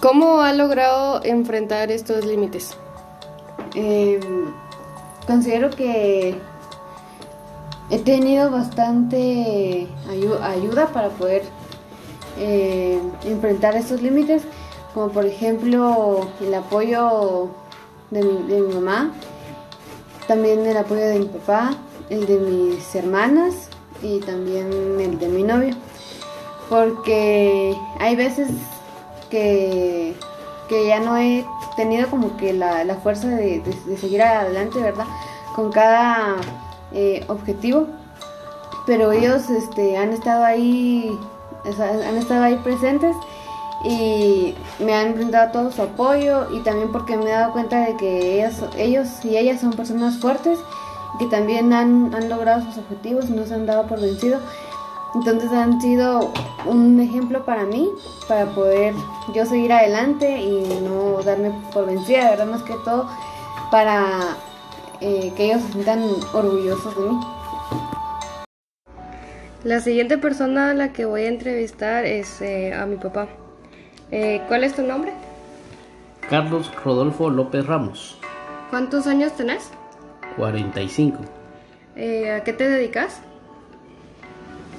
¿Cómo ha logrado enfrentar estos límites? Considero que he tenido bastante ayuda para poder enfrentar estos límites, como por ejemplo el apoyo de mi mamá, también el apoyo de mi papá, el de mis hermanas y también el de mi novio, porque hay veces que ya no he tenido como que la fuerza de seguir adelante, ¿verdad?, con cada objetivo, pero ellos han estado ahí presentes y me han brindado todo su apoyo, y también porque me he dado cuenta de que ellos y ellas son personas fuertes que también han logrado sus objetivos, no se han dado por vencido. Entonces han sido un ejemplo para mí, para poder yo seguir adelante y no darme por vencida, de verdad, más que todo para que ellos se sientan orgullosos de mí. La siguiente persona a la que voy a entrevistar es a mi papá. ¿Cuál es tu nombre? Carlos Rodolfo López Ramos. ¿Cuántos años tenés? 45. ¿A qué te dedicas?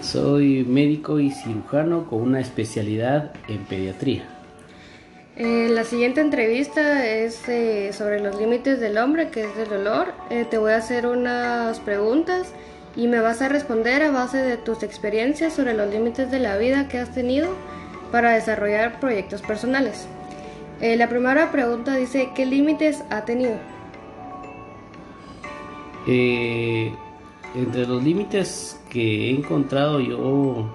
Soy médico y cirujano con una especialidad en pediatría. La siguiente entrevista es sobre los límites del hombre, que es el dolor. Te voy a hacer unas preguntas y me vas a responder a base de tus experiencias sobre los límites de la vida que has tenido para desarrollar proyectos personales. La primera pregunta dice, ¿qué límites ha tenido? Entre los límites que he encontrado yo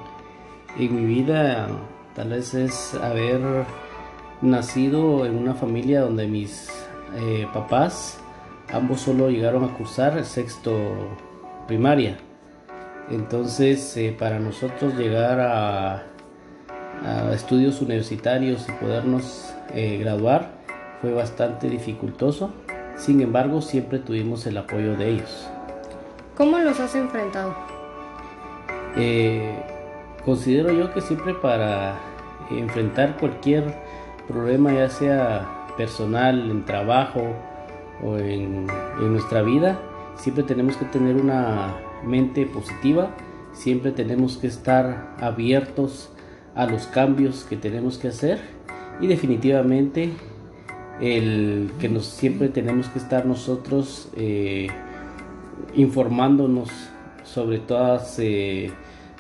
en mi vida, tal vez es haber nacido en una familia donde mis papás, ambos solo llegaron a cursar sexto primaria. Entonces, para nosotros llegar a estudios universitarios y podernos graduar fue bastante dificultoso. Sin embargo, siempre tuvimos el apoyo de ellos. ¿Cómo los has enfrentado? Considero yo que siempre para enfrentar cualquier problema, ya sea personal, en trabajo o en nuestra vida, siempre tenemos que tener una mente positiva, siempre tenemos que estar abiertos a los cambios que tenemos que hacer, y definitivamente el que siempre tenemos que estar nosotros informándonos sobre todas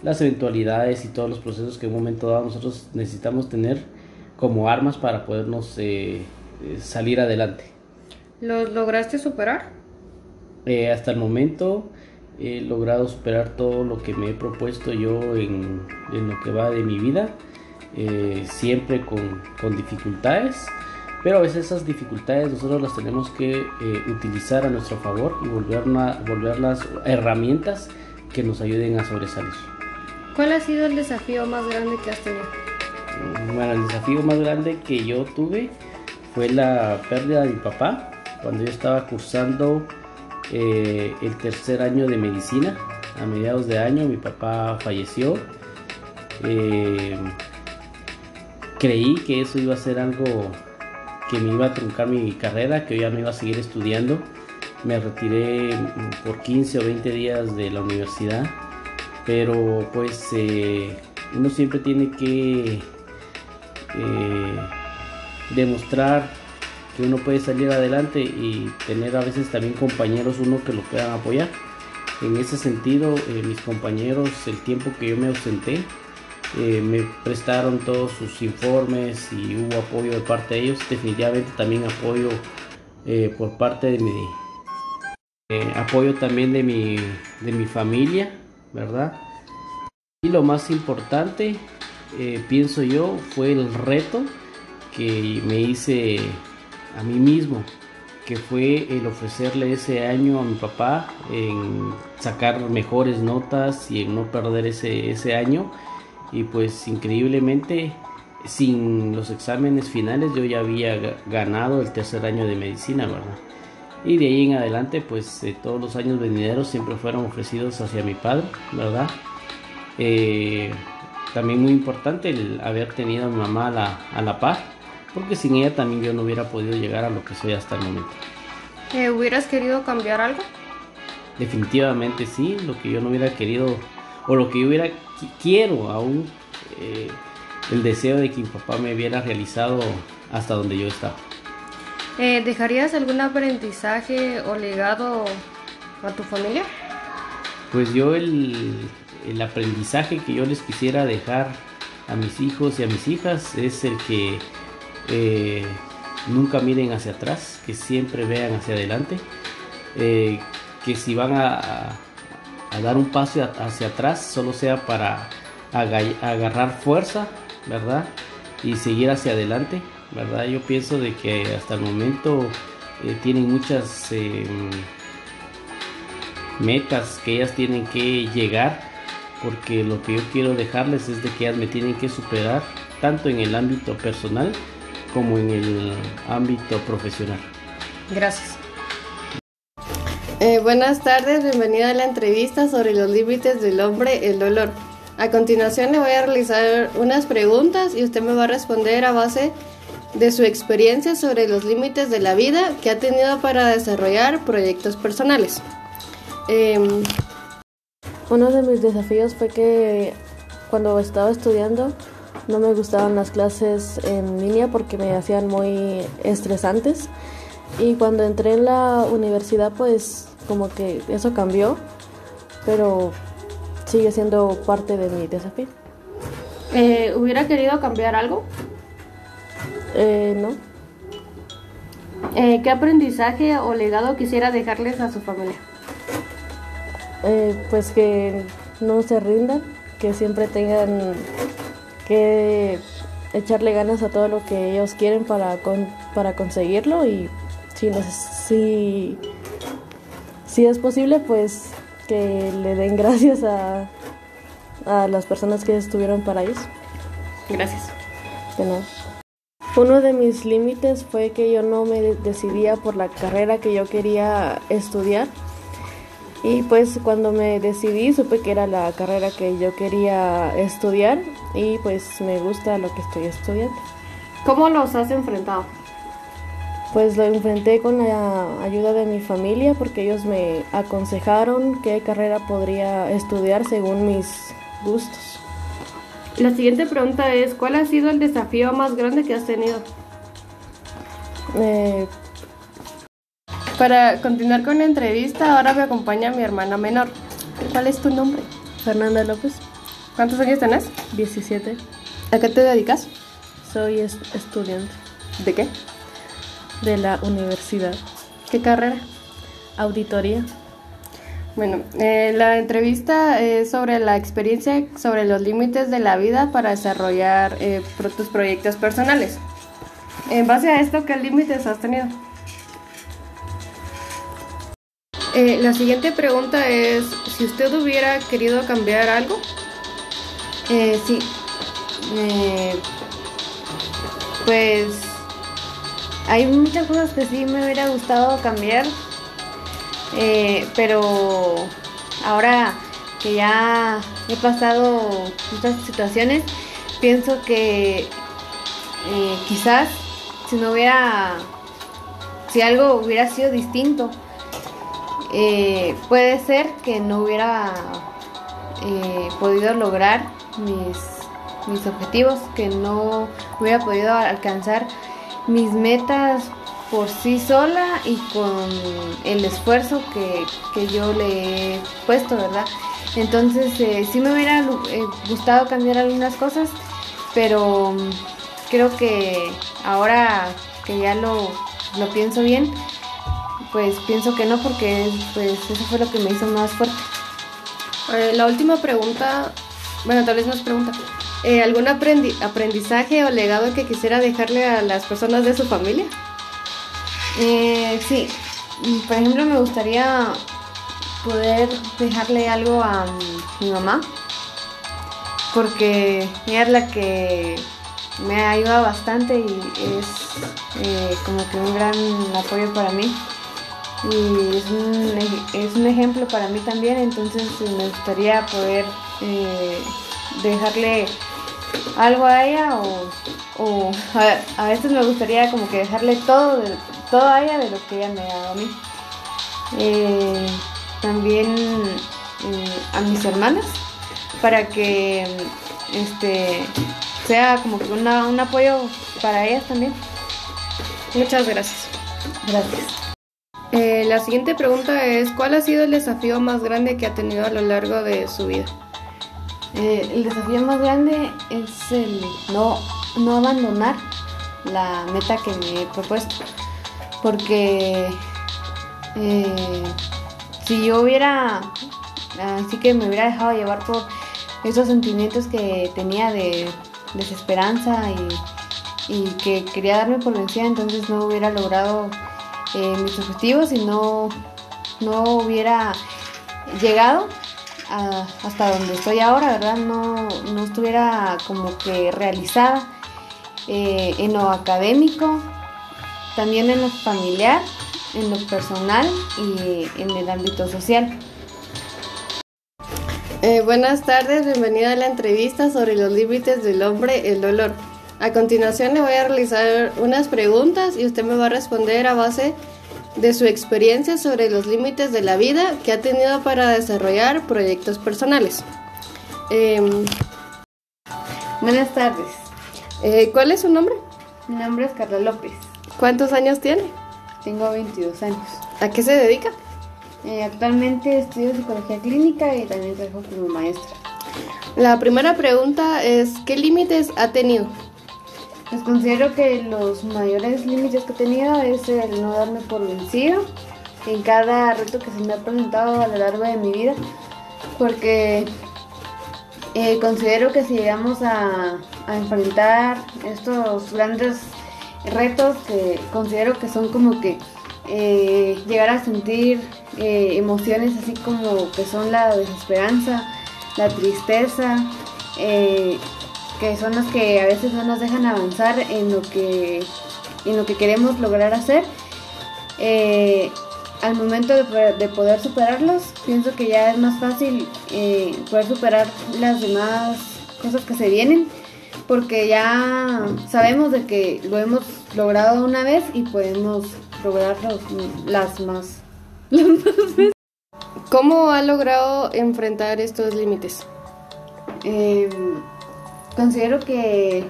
las eventualidades y todos los procesos que en un momento dado nosotros necesitamos tener como armas para podernos salir adelante. ¿Los lograste superar? Hasta el momento he logrado superar todo lo que me he propuesto yo en lo que va de mi vida, siempre con dificultades. Pero a veces esas dificultades nosotros las tenemos que utilizar a nuestro favor y volverlas herramientas que nos ayuden a sobresalir. ¿Cuál ha sido el desafío más grande que has tenido? Bueno, el desafío más grande que yo tuve fue la pérdida de mi papá cuando yo estaba cursando el tercer año de medicina. A mediados de año mi papá falleció. Creí que eso iba a ser algo que me iba a truncar mi carrera, que yo ya no iba a seguir estudiando. Me retiré por 15 o 20 días de la universidad, pero pues uno siempre tiene que demostrar que uno puede salir adelante y tener a veces también compañeros uno que lo puedan apoyar. En ese sentido, mis compañeros, el tiempo que yo me ausenté, me prestaron todos sus informes y hubo apoyo de parte de ellos. Definitivamente también apoyo por parte de mi apoyo también de mi familia, ¿verdad? Y lo más importante, pienso yo, fue el reto que me hice a mí mismo, que fue el ofrecerle ese año a mi papá, en sacar mejores notas y en no perder ese año. Y pues increíblemente, sin los exámenes finales, yo ya había ganado el tercer año de medicina, ¿verdad? Y de ahí en adelante, pues todos los años venideros siempre fueron ofrecidos hacia mi padre, ¿verdad? También muy importante el haber tenido a mi mamá a la par, porque sin ella también yo no hubiera podido llegar a lo que soy hasta el momento. ¿Hubieras querido cambiar algo? Definitivamente sí, lo que yo no hubiera querido, o lo que yo hubiera, quiero aún, el deseo de que mi papá me hubiera realizado hasta donde yo estaba. ¿Dejarías algún aprendizaje o legado a tu familia? Pues yo el aprendizaje que yo les quisiera dejar a mis hijos y a mis hijas es el que nunca miren hacia atrás, que siempre vean hacia adelante, que si van a dar un paso hacia atrás solo sea para agarrar fuerza, ¿verdad? Y seguir hacia adelante, ¿verdad? Yo pienso de que hasta el momento tienen muchas metas que ellas tienen que llegar, porque lo que yo quiero dejarles es de que ellas me tienen que superar tanto en el ámbito personal como en el ámbito profesional. Gracias. Buenas tardes, bienvenida a la entrevista sobre los límites del hombre, el dolor. A continuación le voy a realizar unas preguntas y usted me va a responder a base de su experiencia sobre los límites de la vida que ha tenido para desarrollar proyectos personales. Uno de mis desafíos fue que cuando estaba estudiando no me gustaban las clases en línea porque me hacían muy estresantes, y cuando entré en la universidad pues como que eso cambió, pero sigue siendo parte de mi desafío. ¿Hubiera querido cambiar algo? No. ¿Qué aprendizaje o legado quisiera dejarles a su familia? Pues que no se rindan, que siempre tengan que echarle ganas a todo lo que ellos quieren para conseguirlo, y si es posible pues que le den gracias a las personas que estuvieron para ellos. Gracias. De nada. Uno de mis límites fue que yo no me decidía por la carrera que yo quería estudiar. Y pues cuando me decidí supe que era la carrera que yo quería estudiar y pues me gusta lo que estoy estudiando. ¿Cómo los has enfrentado? Pues lo enfrenté con la ayuda de mi familia, porque ellos me aconsejaron qué carrera podría estudiar según mis gustos. La siguiente pregunta es, ¿cuál ha sido el desafío más grande que has tenido? Para continuar con la entrevista, ahora me acompaña mi hermana menor. ¿Cuál es tu nombre? Fernanda López. ¿Cuántos años tenés? 17. ¿A qué te dedicas? Soy estudiante. ¿De qué? De la universidad. ¿Qué carrera? Auditoría. Bueno, la entrevista es sobre la experiencia sobre los límites de la vida para desarrollar tus proyectos personales. En base a esto, ¿qué límites has tenido? La siguiente pregunta es si usted hubiera querido cambiar algo. Sí. Pues hay muchas cosas que sí me hubiera gustado cambiar, pero ahora que ya he pasado muchas situaciones, pienso que quizás si algo hubiera sido distinto, puede ser que no hubiera podido lograr mis objetivos, que no hubiera podido alcanzar mis metas por sí sola y con el esfuerzo que yo le he puesto, ¿verdad? Entonces sí me hubiera gustado cambiar algunas cosas, pero creo que ahora que ya lo pienso bien, pues pienso que no, porque pues eso fue lo que me hizo más fuerte. La última pregunta, bueno, tal vez no es pregunta, ¿algún aprendizaje o legado que quisiera dejarle a las personas de su familia? Sí, por ejemplo me gustaría poder dejarle algo a mi mamá, porque ella es la que me ha ayudado bastante y es como que un gran apoyo para mí. Y es un ejemplo para mí también, entonces me gustaría poder dejarle algo a ella o a veces me gustaría como que dejarle todo a ella de lo que ella me ha dado a mí. También a mis hermanas, para que sea como que un apoyo para ellas también. Muchas gracias. Gracias. La siguiente pregunta es, ¿cuál ha sido el desafío más grande que ha tenido a lo largo de su vida? El desafío más grande es el no abandonar la meta que me he propuesto, porque si yo hubiera, así que me hubiera dejado llevar por esos sentimientos que tenía de desesperanza y que quería darme por vencida, entonces no hubiera logrado mis objetivos y no hubiera llegado hasta donde estoy ahora, ¿verdad? No estuviera como que realizada en lo académico, también en lo familiar, en lo personal y en el ámbito social. Buenas tardes, bienvenida a la entrevista sobre los límites del hombre, el dolor. A continuación le voy a realizar unas preguntas y usted me va a responder a base de su experiencia sobre los límites de la vida que ha tenido para desarrollar proyectos personales. Buenas tardes. ¿Cuál es su nombre? Mi nombre es Carla López. ¿Cuántos años tiene? Tengo 22 años. ¿A qué se dedica? Actualmente estudio psicología clínica y también trabajo como maestra. La primera pregunta es, ¿qué límites ha tenido? Pues considero que los mayores límites que he tenido es el no darme por vencido en cada reto que se me ha presentado a lo largo de mi vida, porque considero que si llegamos a enfrentar estos grandes retos, que considero que son como que llegar a sentir emociones así como que son la desesperanza, la tristeza, que son las que a veces no nos dejan avanzar en lo que queremos lograr hacer. Al momento de poder superarlos, pienso que ya es más fácil poder superar las demás cosas que se vienen, porque ya sabemos de que lo hemos logrado una vez y podemos lograr las más veces. ¿Cómo ha logrado enfrentar estos límites? Considero que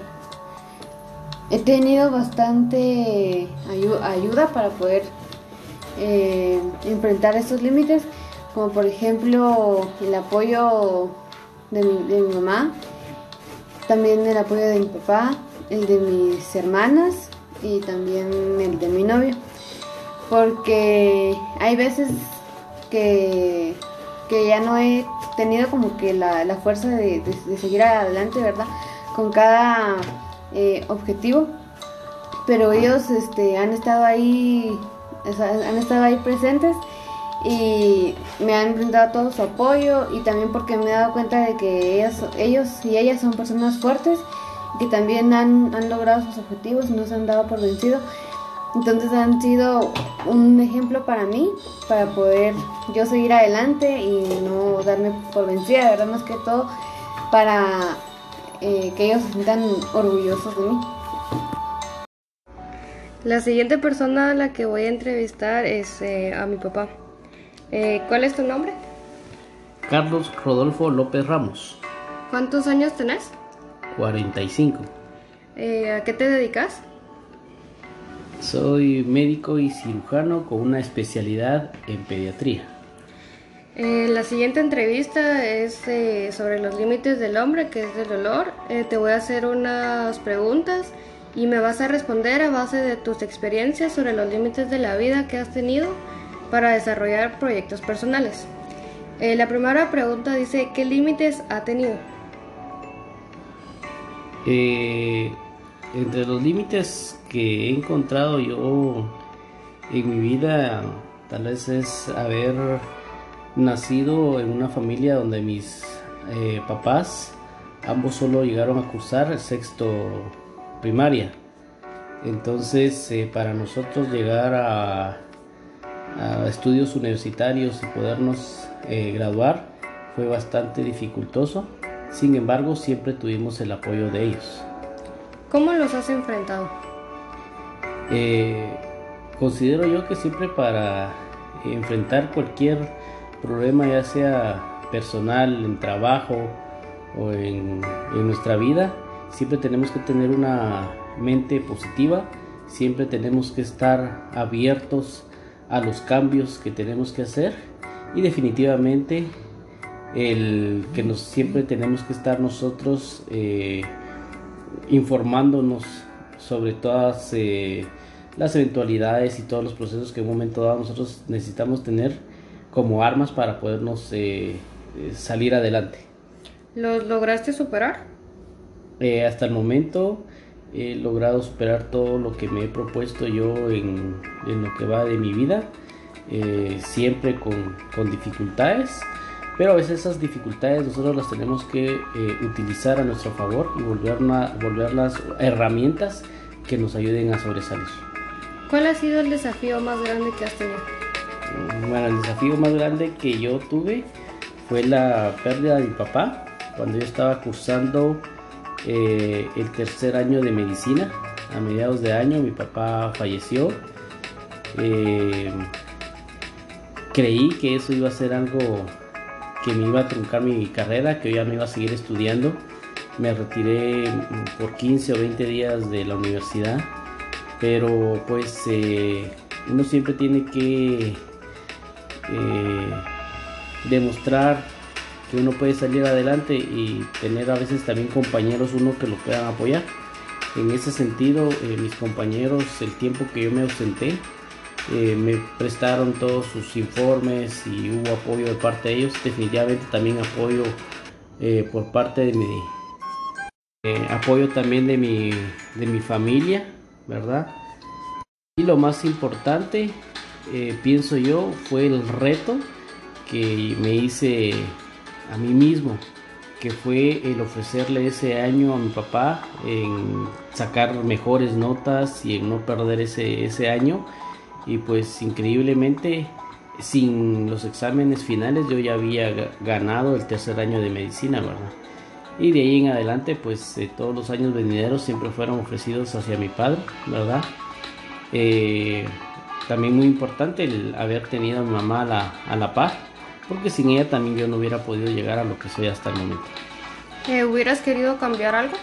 he tenido bastante ayuda para poder enfrentar estos límites, como por ejemplo el apoyo de mi mamá, también el apoyo de mi papá, el de mis hermanas y también el de mi novio, porque hay veces que ya no he tenido como que la fuerza de seguir adelante, ¿verdad? Con cada objetivo, pero ellos han estado ahí presentes y me han brindado todo su apoyo, y también porque me he dado cuenta de que ellos y ellas son personas fuertes que también han logrado sus objetivos y no se han dado por vencido. Entonces han sido un ejemplo para mí, para poder yo seguir adelante y no darme por vencida, de verdad, más que todo para que ellos se sientan orgullosos de mí. La siguiente persona a la que voy a entrevistar es a mi papá. ¿Cuál es tu nombre? Carlos Rodolfo López Ramos. ¿Cuántos años tenés? 45. ¿A qué te dedicas? Soy médico y cirujano con una especialidad en pediatría. La siguiente entrevista es sobre los límites del hombre, que es el dolor. Te voy a hacer unas preguntas y me vas a responder a base de tus experiencias sobre los límites de la vida que has tenido para desarrollar proyectos personales. La primera pregunta dice, ¿qué límites ha tenido? Entre los límites que he encontrado yo en mi vida, tal vez es haber nacido en una familia donde mis papás, ambos solo llegaron a cursar el sexto primaria. Entonces, para nosotros llegar a estudios universitarios y podernos graduar fue bastante dificultoso. Sin embargo, siempre tuvimos el apoyo de ellos. ¿Cómo los has enfrentado? Considero yo que siempre para enfrentar cualquier problema, ya sea personal, en trabajo o en nuestra vida, siempre tenemos que tener una mente positiva, siempre tenemos que estar abiertos a los cambios que tenemos que hacer y definitivamente el que siempre tenemos que estar nosotros informándonos sobre todas las eventualidades y todos los procesos que en un momento dado nosotros necesitamos tener como armas para podernos salir adelante. ¿Los lograste superar? Hasta el momento he logrado superar todo lo que me he propuesto yo en lo que va de mi vida, siempre con dificultades, pero a veces esas dificultades nosotros las tenemos que utilizar a nuestro favor y volverlas herramientas que nos ayuden a sobresalir. ¿Cuál ha sido el desafío más grande que has tenido? Bueno, el desafío más grande que yo tuve fue la pérdida de mi papá cuando yo estaba cursando el tercer año de medicina. A mediados de año mi papá falleció. Creí que eso iba a ser algo que me iba a truncar mi carrera, que yo ya no iba a seguir estudiando. Me retiré por 15 o 20 días de la universidad, pero pues uno siempre tiene que demostrar que uno puede salir adelante y tener a veces también compañeros uno que lo puedan apoyar. En ese sentido, mis compañeros, el tiempo que yo me ausenté, me prestaron todos sus informes y hubo apoyo de parte de ellos. Definitivamente también apoyo por parte de mi apoyo también de mi familia, ¿verdad? Y lo más importante, pienso yo, fue el reto que me hice a mí mismo, que fue el ofrecerle ese año a mi papá, en sacar mejores notas y en no perder ese año. Y pues increíblemente, sin los exámenes finales, yo ya había ganado el tercer año de medicina, ¿verdad? Y de ahí en adelante, pues todos los años venideros siempre fueron ofrecidos hacia mi padre, ¿verdad? También muy importante el haber tenido a mi mamá a la par, porque sin ella también yo no hubiera podido llegar a lo que soy hasta el momento. ¿Hubieras querido cambiar algo?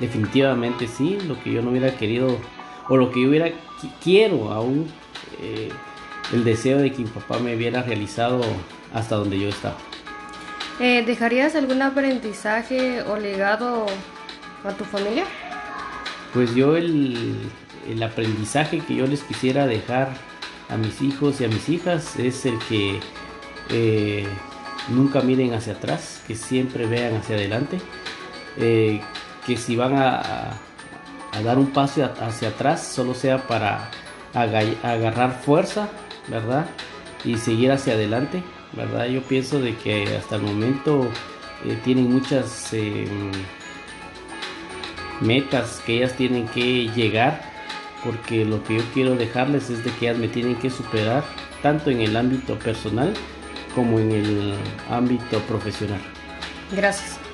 Definitivamente sí, lo que yo no hubiera querido, o lo que yo hubiera, quiero aún, el deseo de que mi papá me hubiera realizado hasta donde yo estaba. ¿Dejarías algún aprendizaje o legado a tu familia? Pues yo el aprendizaje que yo les quisiera dejar a mis hijos y a mis hijas es el que nunca miren hacia atrás, que siempre vean hacia adelante, que si van a dar un paso hacia atrás solo sea para agarrar fuerza, ¿verdad? Y seguir hacia adelante, ¿verdad? Yo pienso de que hasta el momento tienen muchas metas que ellas tienen que llegar, porque lo que yo quiero dejarles es de que ellas me tienen que superar tanto en el ámbito personal como en el ámbito profesional. Gracias.